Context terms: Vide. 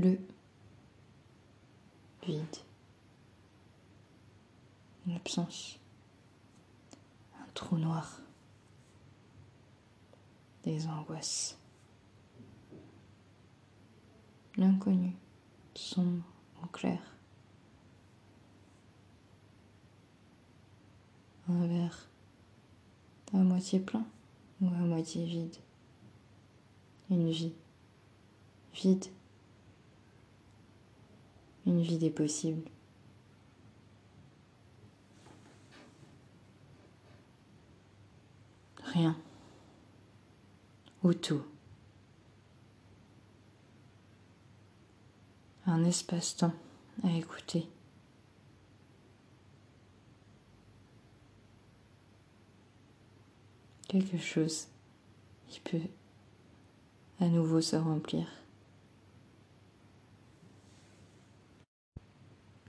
le vide, une absence, un trou noir, des angoisses, l'inconnu, sombre ou clair, un verre à moitié plein ou à moitié vide, une vie vide, une vie des possibles. Rien. Ou tout. Un espace-temps à écouter. Quelque chose qui peut à nouveau se remplir.